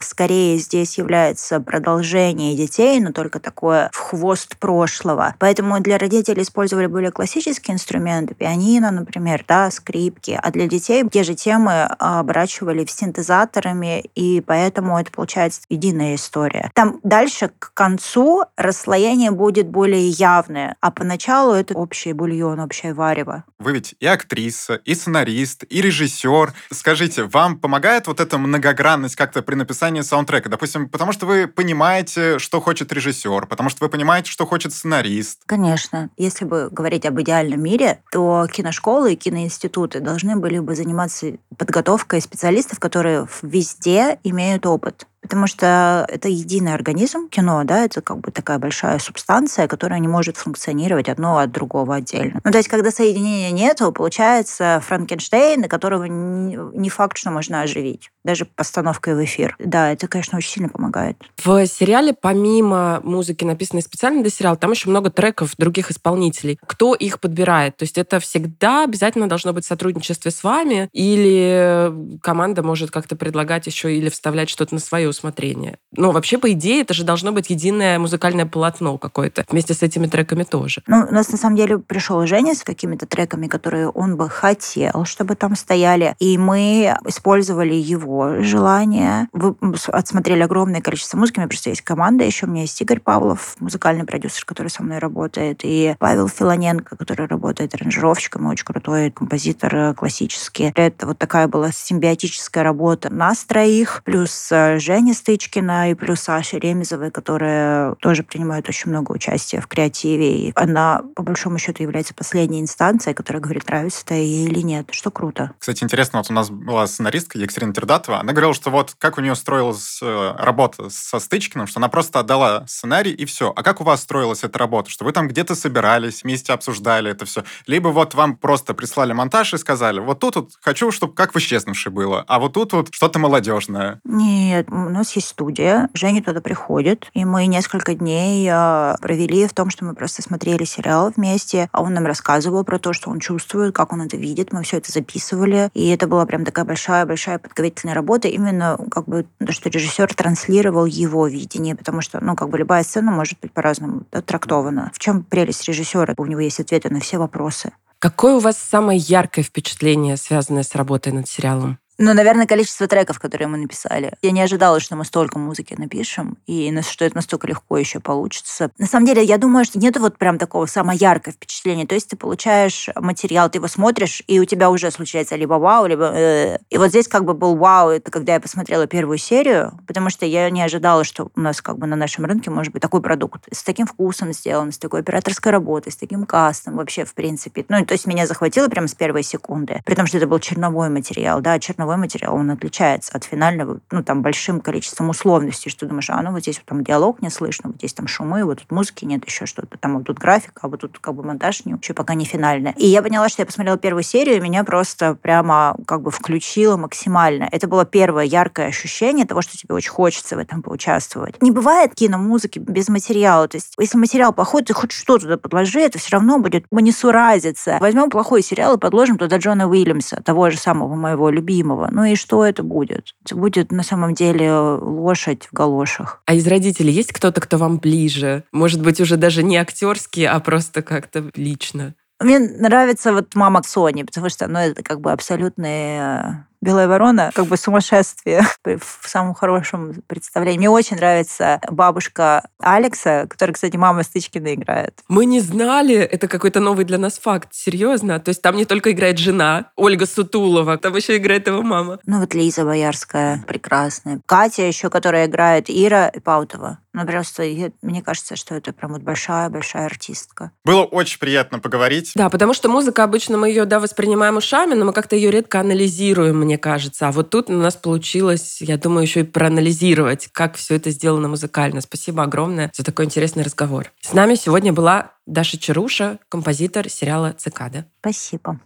скорее здесь являются продолжением детей, но только такое в хвост прошлого. Поэтому для родителей использовали более классические инструменты, пианино, например, да, скрипки. А для детей те же темы оборачивали в синтезаторами, и поэтому это получается единая история. Там дальше, к концу, расслоение будет более явное, а поначалу это общий бульон, общее варево. Вы ведь и актриса, и сценарист, и режиссер. Скажите, вам помогает вот эта многогранность как-то при написании саундтрека? Допустим, потому что вы понимаете, что хочет режиссер, потому что вы понимаете, что хочет сценарист. Конечно. Если бы говорить об идеальном мире, то киношколы и киноинституты должны были бы заниматься подготовкой специалистов, которые везде имеют опыт. Потому что это единый организм, кино, да, это как бы такая большая субстанция, которая не может функционировать одно от другого отдельно. Ну, то есть, когда соединения нету, получается Франкенштейн, которого не факт, что можно оживить, даже постановкой в эфир. Да, это, конечно, очень сильно помогает. В сериале, помимо музыки, написанной специально для сериала, там еще много треков других исполнителей. Кто их подбирает? То есть, это всегда обязательно должно быть сотрудничество с вами, или команда может как-то предлагать еще или вставлять что-то на свое усмотрение. Но вообще, по идее, это же должно быть единое музыкальное полотно какое-то. Вместе с этими треками тоже. Ну, у нас, на самом деле, пришел Женя с какими-то треками, которые он бы хотел, чтобы там стояли. И мы использовали его желание. Вы отсмотрели огромное количество музыки. У меня просто есть команда еще. У меня есть Игорь Павлов, музыкальный продюсер, который со мной работает. И Павел Филоненко, который работает аранжировщиком. Очень крутой композитор классический. Это вот такая была симбиотическая работа нас троих. Плюс Женя Стычкина и плюс Саши Ремезовой, которая тоже принимает очень много участия в креативе. И она, по большому счету, является последней инстанцией, которая говорит, нравится это или нет, что круто. Кстати, интересно, вот у нас была сценаристка Екатерина Тердатова, она говорила, что вот как у нее строилась работа со Стычкиным, что она просто отдала сценарий и все. А как у вас строилась эта работа? Что вы там где-то собирались, вместе обсуждали это все? Либо вот вам просто прислали монтаж и сказали, вот тут вот хочу, чтобы как в «Исчезнувшей» было, а вот тут вот что-то молодежное. Нет, у нас есть студия, Женя туда приходит, и мы несколько дней провели в том, что мы просто смотрели сериал вместе, а он нам рассказывал про то, что он чувствует, как он это видит, мы все это записывали, и это была прям такая большая-большая подготовительная работа, именно как бы то, что режиссер транслировал его видение, потому что, ну, как бы любая сцена может быть по-разному трактована. В чем прелесть режиссера? У него есть ответы на все вопросы. Какое у вас самое яркое впечатление, связанное с работой над сериалом? Ну, наверное, количество треков, которые мы написали. Я не ожидала, что мы столько музыки напишем, и что это настолько легко еще получится. На самом деле, я думаю, что нет вот прям такого самого яркого впечатления. То есть ты получаешь материал, ты его смотришь, и у тебя уже случается либо вау, либо... И вот здесь как бы был вау, это когда я посмотрела первую серию, потому что я не ожидала, что у нас как бы на нашем рынке может быть такой продукт с таким вкусом сделан, с такой операторской работой, с таким кастом вообще, в принципе. Ну, то есть меня захватило прямо с первой секунды. При том, что это был черновой материал, да, черновой новый материал, он отличается от финального, ну, там, большим количеством условностей, что думаешь, а, ну, вот здесь вот, там диалог не слышно, вот здесь там шумы, вот тут музыки нет, еще что-то, там вот тут графика, а вот тут как бы монтаж не, еще пока не финальный. И я поняла, что я посмотрела первую серию, и меня просто прямо как бы включило максимально. Это было первое яркое ощущение того, что тебе очень хочется в этом поучаствовать. Не бывает киномузыки без материала, то есть если материал плохой, ты хоть что туда подложи, это все равно будет манисуразиться. Возьмем плохой сериал и подложим туда Джона Уильямса, того же самого моего любимого. Ну и что это будет? Это будет на самом деле лошадь в галошах. А из родителей есть кто-то, кто вам ближе? Может быть, уже даже не актерский, а просто как-то лично? Мне нравится вот мама Сони, потому что она это как бы абсолютная белая ворона, как бы сумасшествие в самом хорошем представлении. Мне очень нравится бабушка Алекса, которая, кстати, мама Стычкина играет. Мы не знали, это какой-то новый для нас факт, серьезно. То есть там не только играет жена Ольга Сутулова, там еще играет его мама. Ну вот Лиза Боярская прекрасная. Катя еще, которая играет Ира Паутова. Ну, просто мне кажется, что это прям вот большая-большая артистка. Было очень приятно поговорить. Да, потому что музыка, обычно мы ее, да, воспринимаем ушами, но мы как-то ее редко анализируем, мне кажется. А вот тут у нас получилось, я думаю, еще и проанализировать, как все это сделано музыкально. Спасибо огромное за такой интересный разговор. С нами сегодня была Даша Чаруша, композитор сериала «Цикады». Спасибо.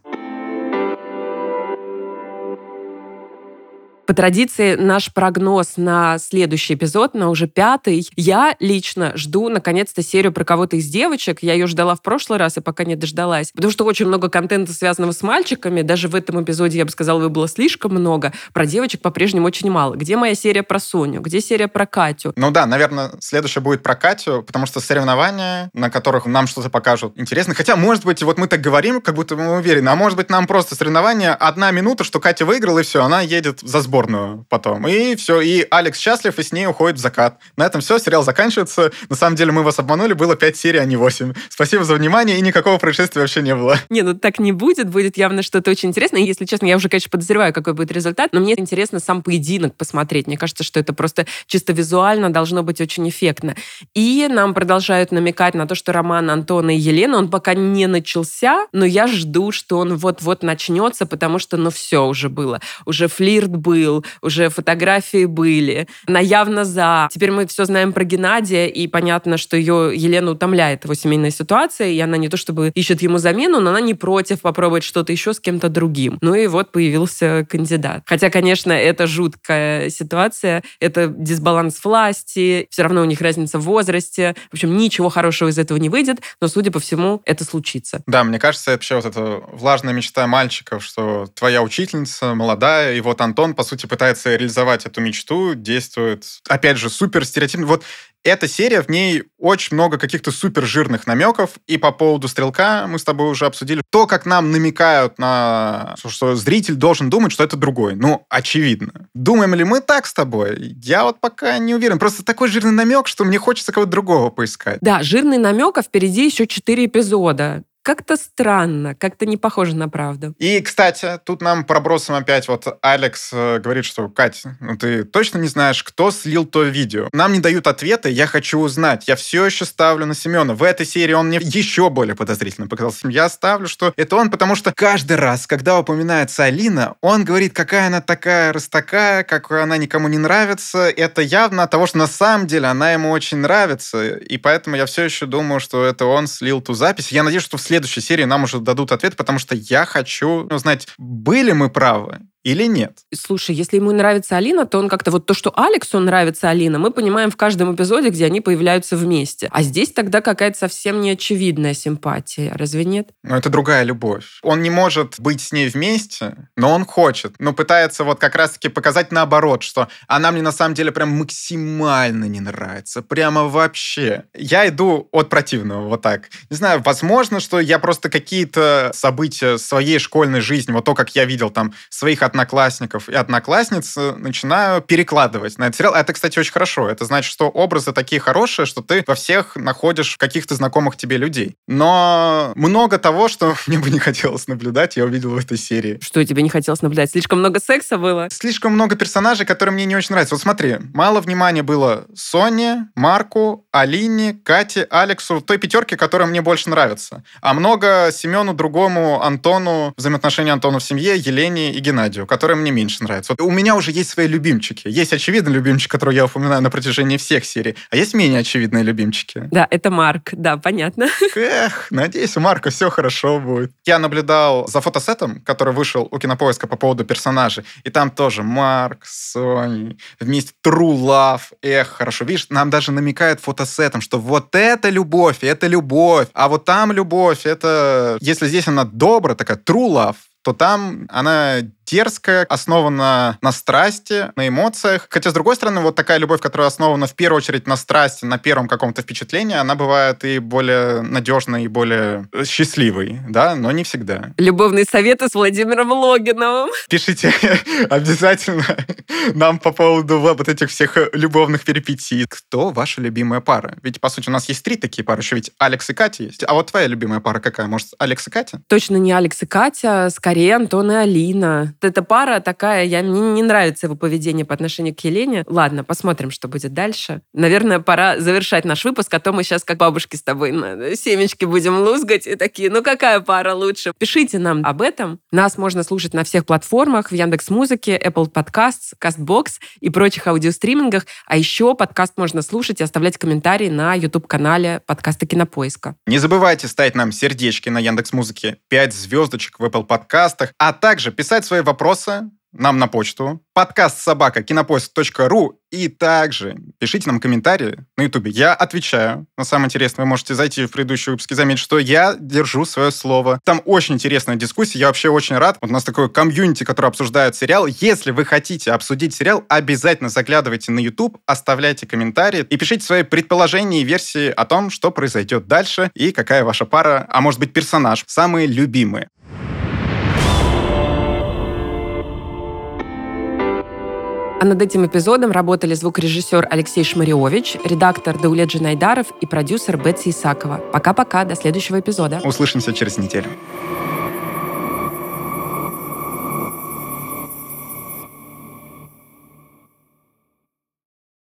По традиции, наш прогноз на следующий эпизод, на уже 5-й. Я лично жду, наконец-то, серию про кого-то из девочек. Я ее ждала в прошлый раз и пока не дождалась. Потому что очень много контента, связанного с мальчиками. Даже в этом эпизоде, я бы сказала, его было слишком много. Про девочек по-прежнему очень мало. Где моя серия про Соню? Где серия про Катю? Ну да, наверное, следующая будет про Катю, потому что соревнования, на которых нам что-то покажут, интересно. Хотя, может быть, вот мы так говорим, как будто мы уверены. А может быть, нам просто соревнования 1 минута, что Катя выиграла, и все, она едет за сбор. Потом. И все. И Алекс счастлив, и с ней уходит в закат. На этом все. Сериал заканчивается. На самом деле мы вас обманули. Было 5 серий, а не 8. Спасибо за внимание. И никакого происшествия вообще не было. Не, ну так не будет. Будет явно что-то очень интересное. Если честно, я уже, конечно, подозреваю, какой будет результат. Но мне интересно сам поединок посмотреть. Мне кажется, что это просто чисто визуально должно быть очень эффектно. И нам продолжают намекать на то, что роман Антона и Елены, он пока не начался, но я жду, что он вот-вот начнется, потому что, ну, все уже было. Уже флирт был, уже фотографии были, она явно за. Теперь мы все знаем про Геннадия, и понятно, что ее Елена утомляет его семейная ситуация, и она не то чтобы ищет ему замену, но она не против попробовать что-то еще с кем-то другим. Ну и вот появился кандидат. Хотя, конечно, это жуткая ситуация, это дисбаланс власти, все равно у них разница в возрасте. В общем, ничего хорошего из этого не выйдет, но, судя по всему, это случится. Да, мне кажется, вообще вот эта влажная мечта мальчиков, что твоя учительница молодая, и вот Антон, по сути, пытается реализовать эту мечту, действует, опять же, супер стереотипно. Вот эта серия, в ней очень много каких-то супер жирных намеков. И по поводу Стрелка мы с тобой уже обсудили. То, как нам намекают на то, что зритель должен думать, что это другой. Ну, очевидно. Думаем ли мы так с тобой? Я вот пока не уверен. Просто такой жирный намек, что мне хочется кого-то другого поискать. Да, жирный намек, а впереди еще 4 эпизода. Как-то странно, как-то не похоже на правду. И, кстати, тут нам пробросом опять вот Алекс говорит, что Кать, ну ты точно не знаешь, кто слил то видео? Нам не дают ответы, я хочу узнать. Я все еще ставлю на Семёна. В этой серии он мне еще более подозрительно показался. Я ставлю, что это он, потому что каждый раз, когда упоминается Алина, он говорит, какая она такая растакая, как она никому не нравится. Это явно от того, что на самом деле она ему очень нравится. И поэтому я все еще думаю, что это он слил ту запись. Я надеюсь, что в следующей серии нам уже дадут ответ, потому что я хочу узнать, были мы правы или нет. Слушай, если ему нравится Алина, то он как-то вот то, что Алексу нравится Алина, мы понимаем в каждом эпизоде, где они появляются вместе. А здесь тогда какая-то совсем неочевидная симпатия. Разве нет? Ну, это другая любовь. Он не может быть с ней вместе, но он хочет. Но пытается вот как раз-таки показать наоборот, что она мне на самом деле прям максимально не нравится. Прямо вообще. Я иду от противного вот так. Не знаю, возможно, что я просто какие-то события своей школьной жизни, вот то, как я видел там своих одноклассников и одноклассниц, начинаю перекладывать на этот сериал. Это, кстати, очень хорошо. Это значит, что образы такие хорошие, что ты во всех находишь каких-то знакомых тебе людей. Но много того, что мне бы не хотелось наблюдать, я увидел в этой серии. Что тебе не хотелось наблюдать? Слишком много секса было? Слишком много персонажей, которые мне не очень нравятся. Вот смотри, мало внимания было Соне, Марку, Алине, Кате, Алексу, той пятерке, которая мне больше нравится. А много Семену, другому, Антону, взаимоотношения Антона в семье, Елене и Геннадию. комедию, которая мне меньше нравится. Вот у меня уже есть свои любимчики. Есть очевидный любимчик, который я упоминаю на протяжении всех серий, а есть менее очевидные любимчики. Да, это Марк, да, понятно. Эх, надеюсь, у Марка все хорошо будет. Я наблюдал за фотосетом, который вышел у Кинопоиска по поводу персонажей, и там тоже Марк, Сони, вместе True Love, эх, хорошо. Видишь, нам даже намекают фотосетом, что вот это любовь, а вот там любовь, это... Если здесь она добрая, такая True Love, то там она дерзкая, основана на страсти, на эмоциях. Хотя, с другой стороны, вот такая любовь, которая основана в первую очередь на страсти, на первом каком-то впечатлении, она бывает и более надежной, и более счастливой, да, но не всегда. Любовные советы с Владимиром Логиновым. Пишите обязательно нам по поводу вот этих всех любовных перипетий. Кто ваша любимая пара? Ведь, по сути, у нас есть три такие пары, еще ведь Алекс и Катя есть. А вот твоя любимая пара какая? Может, Алекс и Катя? Точно не Алекс и Катя, скорее Антон и Алина. Эта пара такая, мне не нравится его поведение по отношению к Елене. Ладно, посмотрим, что будет дальше. Наверное, пора завершать наш выпуск, а то мы сейчас как бабушки с тобой на семечки будем лузгать и такие, ну какая пара лучше? Пишите нам об этом. Нас можно слушать на всех платформах, в Яндекс.Музыке, Apple Podcasts, CastBox и прочих аудиостримингах. А еще подкаст можно слушать и оставлять комментарии на YouTube-канале подкаста Кинопоиска. Не забывайте ставить нам сердечки на Яндекс.Музыке, 5 звездочек в Apple Подкастах, а также писать свои вопросы нам на почту podcast@kinopoisk.ru и также пишите нам комментарии на Ютубе. Я отвечаю. Но самое интересное, вы можете зайти в предыдущие выпуски и заметить, что я держу свое слово. Там очень интересная дискуссия. Я вообще очень рад. Вот у нас такое комьюнити, которое обсуждает сериал. Если вы хотите обсудить сериал, обязательно заглядывайте на Ютуб, оставляйте комментарии и пишите свои предположения и версии о том, что произойдет дальше и какая ваша пара, а может быть персонаж, самые любимые. А над этим эпизодом работали звукорежиссер Алексей Шмариович, редактор Даулет Жинайдаров и продюсер Бетси Исакова. Пока-пока, до следующего эпизода. Услышимся через неделю.